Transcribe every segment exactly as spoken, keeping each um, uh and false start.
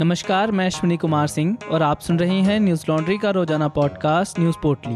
नमस्कार, मैं अश्विनी कुमार सिंह और आप सुन रहे हैं न्यूज लॉन्ड्री का रोजाना पॉडकास्ट न्यूज पोर्टली।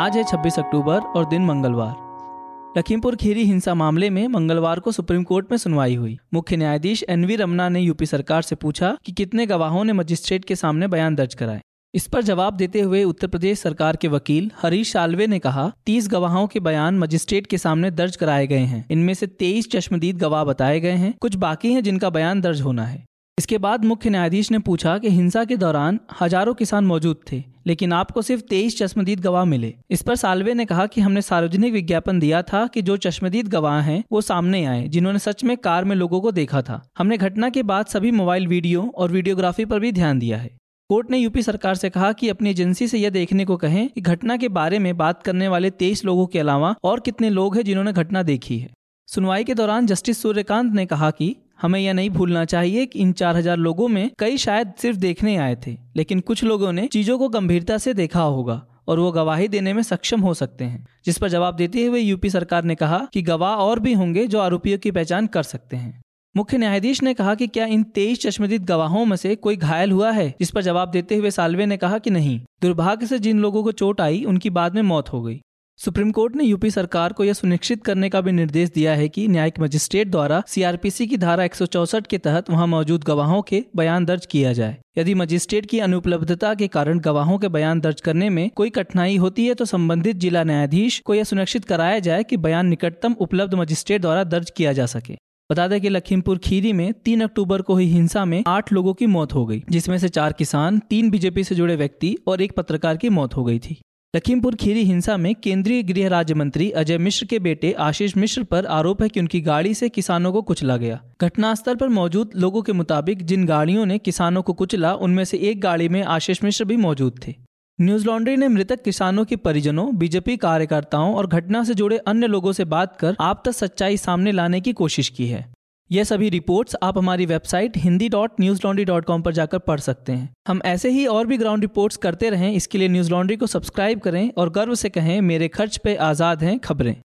आज है छब्बीस अक्टूबर और दिन मंगलवार। लखीमपुर खीरी हिंसा मामले में मंगलवार को सुप्रीम कोर्ट में सुनवाई हुई। मुख्य न्यायाधीश एनवी रमना ने यूपी सरकार से पूछा कि कितने गवाहों ने मजिस्ट्रेट के सामने बयान दर्ज कराए। इस पर जवाब देते हुए उत्तर प्रदेश सरकार के वकील हरीश सालवे ने कहा, तीस गवाहों के बयान मजिस्ट्रेट के सामने दर्ज कराए गए हैं। इनमें से तेईस चश्मदीद गवाह बताए गए हैं, कुछ बाकी हैं जिनका बयान दर्ज होना है। इसके बाद मुख्य न्यायाधीश ने पूछा कि हिंसा के दौरान हजारों किसान मौजूद थे, लेकिन आपको सिर्फ तेईस चश्मदीद गवाह मिले। इस पर सालवे ने कहा कि हमने सार्वजनिक विज्ञापन दिया था कि जो चश्मदीद गवाह हैं वो सामने आए, जिन्होंने सच में कार में लोगों को देखा था। हमने घटना के बाद सभी मोबाइल वीडियो और वीडियोग्राफी पर भी ध्यान दिया है। कोर्ट ने यूपी सरकार से कहा कि अपनी एजेंसी से यह देखने को कहें कि घटना के बारे में बात करने वाले तेईस लोगों के अलावा और कितने लोग हैं जिन्होंने घटना देखी है। सुनवाई के दौरान जस्टिस सूर्यकांत ने कहा कि हमें यह नहीं भूलना चाहिए कि इन चार हज़ार लोगों में कई शायद सिर्फ देखने आए थे, लेकिन कुछ लोगों ने चीजों को गंभीरता से देखा होगा और वो गवाही देने में सक्षम हो सकते हैं। जिस पर जवाब देते हुए यूपी सरकार ने कहा कि गवाह और भी होंगे जो आरोपियों की पहचान कर सकते हैं। मुख्य न्यायाधीश ने कहा कि क्या इन तेईस चश्मदीद गवाहों में से कोई घायल हुआ है, जिस पर जवाब देते हुए सालवे ने कहा कि नहीं, दुर्भाग्य से जिन लोगों को चोट आई उनकी बाद में मौत हो गई। सुप्रीम कोर्ट ने यूपी सरकार को यह सुनिश्चित करने का भी निर्देश दिया है कि न्यायिक मजिस्ट्रेट द्वारा सीआरपीसी की धारा एक सौ चौंसठ के तहत वहां मौजूद गवाहों के बयान दर्ज किया जाए। यदि मजिस्ट्रेट की अनुपलब्धता के कारण गवाहों के बयान दर्ज करने में कोई कठिनाई होती है तो संबंधित जिला न्यायाधीश को यह सुनिश्चित कराया जाए कि बयान निकटतम उपलब्ध मजिस्ट्रेट द्वारा दर्ज किया जा सके। बता दें कि लखीमपुर खीरी में तीन अक्टूबर को ही हिंसा में आठ लोगों की मौत हो गई, जिसमें से चार किसान, तीन बीजेपी से जुड़े व्यक्ति और एक पत्रकार की मौत हो गई थी। लखीमपुर खीरी हिंसा में केंद्रीय गृह राज्य मंत्री अजय मिश्र के बेटे आशीष मिश्र पर आरोप है कि उनकी गाड़ी से किसानों को कुचला गया। घटनास्थल पर मौजूद लोगों के मुताबिक जिन गाड़ियों ने किसानों को कुचला उनमें से एक गाड़ी में आशीष मिश्र भी मौजूद थे। न्यूज लॉन्ड्री ने मृतक किसानों के परिजनों, बीजेपी कार्यकर्ताओं और घटना से जुड़े अन्य लोगों से बात कर आप तक सच्चाई सामने लाने की कोशिश की है। यह सभी रिपोर्ट्स आप हमारी website Hindi dot news laundry dot com पर जाकर पढ़ सकते हैं। हम ऐसे ही और भी ग्राउंड रिपोर्ट्स करते रहें, इसके लिए न्यूज लॉन्ड्री को सब्सक्राइब करें और गर्व से कहें, मेरे खर्च पे आज़ाद हैं खबरें।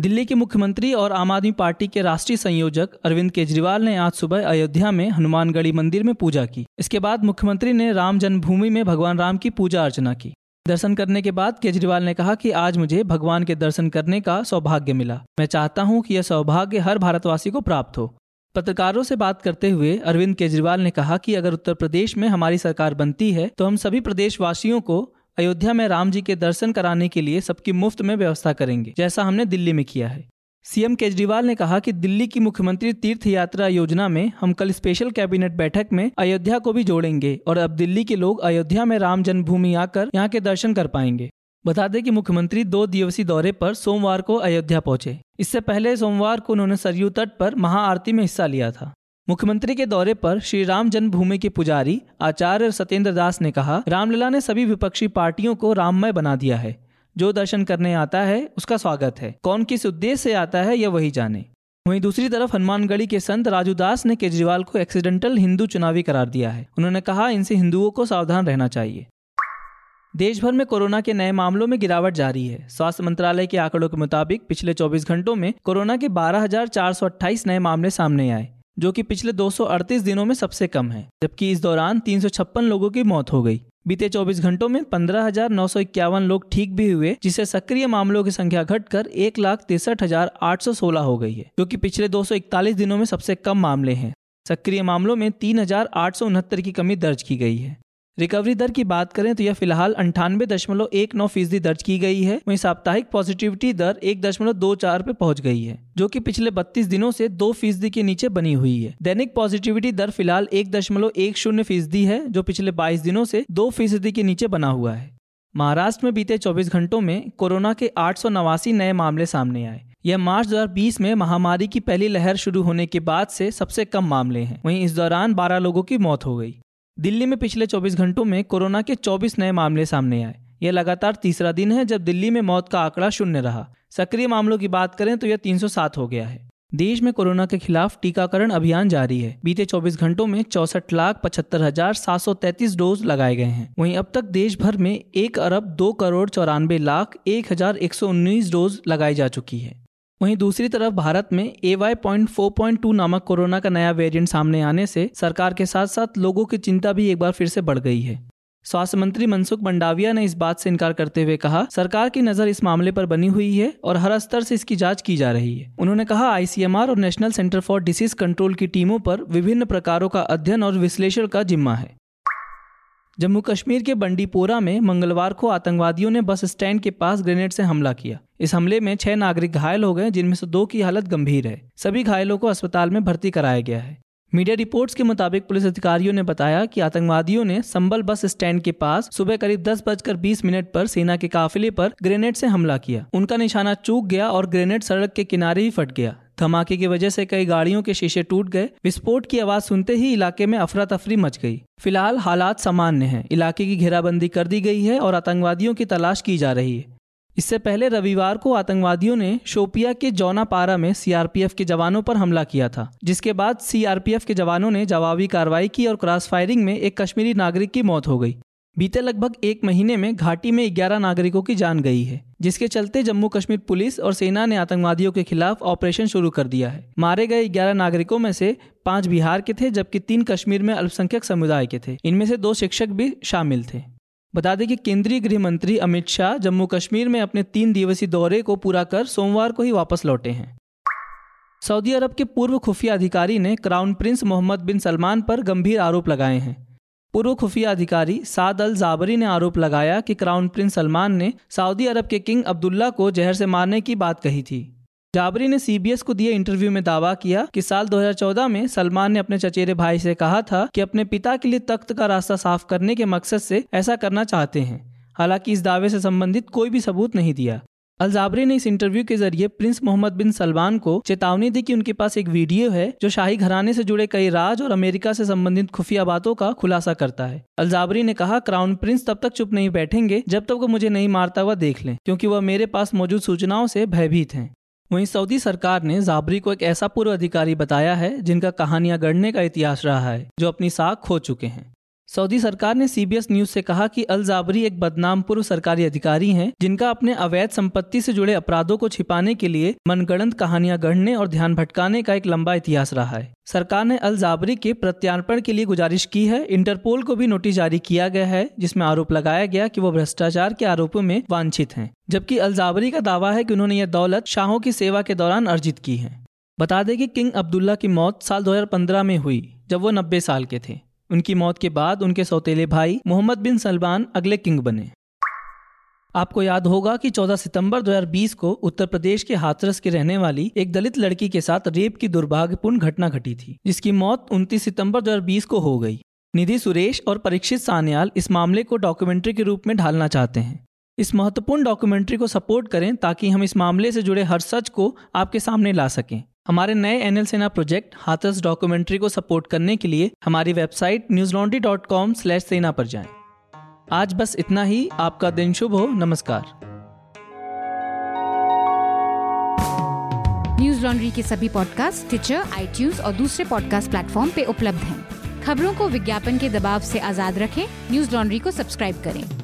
दिल्ली के मुख्यमंत्री और आम आदमी पार्टी के राष्ट्रीय संयोजक अरविंद केजरीवाल ने आज सुबह अयोध्या में हनुमानगढ़ी मंदिर में पूजा की। इसके बाद मुख्यमंत्री ने राम जन्मभूमि में भगवान राम की पूजा अर्चना की। दर्शन करने के बाद केजरीवाल ने कहा कि आज मुझे भगवान के दर्शन करने का सौभाग्य मिला। मैं चाहता हूं कि यह सौभाग्य हर भारतवासी को प्राप्त हो। पत्रकारों से बात करते हुए अरविंद केजरीवाल ने कहा कि अगर उत्तर प्रदेश में हमारी सरकार बनती है तो हम सभी प्रदेशवासियों को अयोध्या में राम जी के दर्शन कराने के लिए सबकी मुफ्त में व्यवस्था करेंगे, जैसा हमने दिल्ली में किया है। सीएम केजरीवाल ने कहा कि दिल्ली की मुख्यमंत्री तीर्थ यात्रा योजना में हम कल स्पेशल कैबिनेट बैठक में अयोध्या को भी जोड़ेंगे और अब दिल्ली के लोग अयोध्या में राम जन्मभूमि आकर यहां के दर्शन कर पाएंगे। बता दें कि मुख्यमंत्री दो दिवसीय दौरे पर सोमवार को अयोध्या पहुंचे। इससे पहले सोमवार को उन्होंने सरयू तट पर महाआरती में हिस्सा लिया था। मुख्यमंत्री के दौरे पर श्री राम जन्मभूमि के पुजारी आचार्य सत्येंद्र दास ने कहा, रामलला ने सभी विपक्षी पार्टियों को राममय बना दिया है। जो दर्शन करने आता है उसका स्वागत है, कौन किस उद्देश्य से आता है यह वही जाने। वहीं दूसरी तरफ हनुमानगढ़ी के संत राजूदास ने केजरीवाल को एक्सीडेंटल हिंदू चुनावी करार दिया है। उन्होंने कहा, इनसे हिंदुओं को सावधान रहना चाहिए। देश भर में कोरोना के नए मामलों में गिरावट जारी है। स्वास्थ्य मंत्रालय के आंकड़ों के मुताबिक पिछले चौबीस घंटों में कोरोना के बारह हजार चार सौ अट्ठाईस नए मामले सामने आए, जो कि पिछले दो सौ अड़तीस दिनों में सबसे कम है, जबकि इस दौरान तीन सौ छप्पन लोगों की मौत हो गई। बीते चौबीस घंटों में पंद्रह हजार नौ सौ इक्यावन लोग ठीक भी हुए, जिससे सक्रिय मामलों की संख्या घटकर एक लाख तिरसठ हजार आठ सौ सोलह हो गई है, जो कि पिछले दो सौ इकतालीस दिनों में सबसे कम मामले हैं। सक्रिय मामलों में तीन हजार आठ सौ उनहत्तर की कमी दर्ज की गई है। रिकवरी दर की बात करें तो यह फिलहाल अंठानवे दशमलव एक नौ फीसदी दर्ज की गई है। वहीं साप्ताहिक पॉजिटिविटी दर एक दशमलव दो चार पे पहुंच गई है, जो कि पिछले बत्तीस दिनों से दो फीसदी के नीचे बनी हुई है। दैनिक पॉजिटिविटी दर फिलहाल एक दशमलव एक शून्य फीसदी है, जो पिछले बाईस दिनों से दो फीसदी के नीचे बना हुआ है। महाराष्ट्र में बीते चौबीस घंटों में कोरोना के आठ सौ नवासी नए मामले सामने आए। यह मार्च दो हज़ार बीस में महामारी की पहली लहर शुरू होने के बाद से सबसे कम मामले हैं। वहीं इस दौरान बारह लोगों की मौत हो गई। दिल्ली में पिछले चौबीस घंटों में कोरोना के चौबीस नए मामले सामने आए। यह लगातार तीसरा दिन है जब दिल्ली में मौत का आंकड़ा शून्य रहा। सक्रिय मामलों की बात करें तो यह तीन सौ सात हो गया है। देश में कोरोना के खिलाफ टीकाकरण अभियान जारी है। बीते चौबीस घंटों में चौसठ लाख पचहत्तर हजार सात सौ तैंतीस डोज लगाए गए हैं। वहीं अब तक देश भर में एक अरब दो करोड़ चौरानवे लाख एक हजार एक सौ उन्नीस डोज लगाई जा चुकी है। वहीं दूसरी तरफ भारत में A Y point four point two नामक कोरोना का नया वेरिएंट सामने आने से सरकार के साथ साथ लोगों की चिंता भी एक बार फिर से बढ़ गई है। स्वास्थ्य मंत्री मनसुख मंडाविया ने इस बात से इनकार करते हुए कहा, सरकार की नजर इस मामले पर बनी हुई है और हर स्तर से इसकी जांच की जा रही है। उन्होंने कहा, आई सी एम आर और national centre for disease control की टीमों पर विभिन्न प्रकारों का अध्ययन और विश्लेषण का जिम्मा है। जम्मू कश्मीर के बंडीपोरा में मंगलवार को आतंकवादियों ने बस स्टैंड के पास ग्रेनेड से हमला किया। इस हमले में छह नागरिक घायल हो गए, जिनमें से दो की हालत गंभीर है। सभी घायलों को अस्पताल में भर्ती कराया गया है। मीडिया रिपोर्ट्स के मुताबिक पुलिस अधिकारियों ने बताया कि आतंकवादियों ने संबल बस स्टैंड के पास सुबह करीब दस बजकर बीस मिनट पर सेना के काफिले पर ग्रेनेड से हमला किया। उनका निशाना चूक गया और ग्रेनेड सड़क के किनारे ही फट गया। धमाके की वजह से कई गाड़ियों के शीशे टूट गए। विस्फोट की आवाज सुनते ही इलाके में अफरा तफरी मच गई। फिलहाल हालात सामान्य हैं। इलाके की घेराबंदी कर दी गई है और आतंकवादियों की तलाश की जा रही है। इससे पहले रविवार को आतंकवादियों ने शोपिया के जौनापारा में सी आर पी एफ के जवानों पर हमला किया था, जिसके बाद सी आर पी एफ के जवानों ने जवाबी कार्रवाई की और क्रॉस फायरिंग में एक कश्मीरी नागरिक की मौत हो गई। बीते लगभग एक महीने में घाटी में ग्यारह नागरिकों की जान गई है, जिसके चलते जम्मू कश्मीर पुलिस और सेना ने आतंकवादियों के खिलाफ ऑपरेशन शुरू कर दिया है। मारे गए ग्यारह नागरिकों में से पांच बिहार के थे, जबकि तीन कश्मीर में अल्पसंख्यक समुदाय के थे। इनमें से दो शिक्षक भी शामिल थे। बता दें कि केंद्रीय गृह मंत्री अमित शाह जम्मू कश्मीर में अपने तीन दिवसीय दौरे को पूरा कर सोमवार को ही वापस लौटे हैं। सऊदी अरब के पूर्व खुफिया अधिकारी ने crown prince Mohammed bin Salman पर गंभीर आरोप लगाए हैं। पूर्व खुफिया अधिकारी साद अल जाबरी ने आरोप लगाया कि क्राउन प्रिंस सलमान ने सऊदी अरब के किंग अब्दुल्ला को जहर से मारने की बात कही थी। जाबरी ने सी बी एस को दिए इंटरव्यू में दावा किया कि साल दो हज़ार चौदह में सलमान ने अपने चचेरे भाई से कहा था कि अपने पिता के लिए तख्त का रास्ता साफ करने के मकसद से ऐसा करना चाहते हैं। हालांकि इस दावे से संबंधित कोई भी सबूत नहीं दिया। अल जाबरी ने इस इंटरव्यू के जरिए प्रिंस मोहम्मद बिन सलमान को चेतावनी दी कि उनके पास एक वीडियो है जो शाही घराने से जुड़े कई राज और अमेरिका से संबंधित खुफिया बातों का खुलासा करता है। अल जाबरी ने कहा, क्राउन प्रिंस तब तक चुप नहीं बैठेंगे जब तक वो मुझे नहीं मारता हुआ देख लें, क्योंकि वह मेरे पास मौजूद सूचनाओं से भयभीत हैं। वहीं सऊदी सरकार ने जाबरी को एक ऐसा पूर्व अधिकारी बताया है जिनका कहानियां गढ़ने का इतिहास रहा है, जो अपनी साख खो चुके हैं। सऊदी सरकार ने सी बी एस न्यूज से कहा कि अल जाबरी एक बदनाम पूर्व सरकारी अधिकारी हैं, जिनका अपने अवैध संपत्ति से जुड़े अपराधों को छिपाने के लिए मनगढ़ंत कहानियां गढ़ने और ध्यान भटकाने का एक लंबा इतिहास रहा है। सरकार ने अल जाबरी के प्रत्यार्पण के लिए गुजारिश की है। इंटरपोल को भी नोटिस जारी किया गया है, जिसमें आरोप लगाया गया कि वो भ्रष्टाचार के आरोपों में वांछित हैं, जबकि अल जाबरी का दावा है कि उन्होंने यह दौलत शाहों की सेवा के दौरान अर्जित की है। बता दें कि किंग अब्दुल्ला की मौत साल दो हज़ार पंद्रह में हुई, जब वो नब्बे साल के थे। उनकी मौत के बाद उनके सौतेले भाई मोहम्मद बिन सलमान अगले किंग बने। आपको याद होगा कि चौदह सितंबर दो हज़ार बीस को उत्तर प्रदेश के हाथरस के रहने वाली एक दलित लड़की के साथ रेप की दुर्भाग्यपूर्ण घटना घटी थी, जिसकी मौत उनतीस सितंबर दो हज़ार बीस को हो गई। निधि सुरेश और परीक्षित सान्याल इस मामले को डॉक्यूमेंट्री के रूप में ढालना चाहते हैं। इस महत्वपूर्ण डॉक्यूमेंट्री को सपोर्ट करें ताकि हम इस मामले से जुड़े हर सच को आपके सामने ला सकें। हमारे नए N L Sena project Hathras documentary को सपोर्ट करने के लिए हमारी website news laundry dot com slash Sena पर जाएं। आज बस इतना ही। आपका दिन शुभ हो। नमस्कार। न्यूज लॉन्ड्री के सभी पॉडकास्ट टिचर, आईट्यूज और दूसरे पॉडकास्ट प्लेटफॉर्म पे उपलब्ध हैं। खबरों को विज्ञापन के दबाव से आजाद रखें। न्यूज लॉन्ड्री को सब्सक्राइब करें।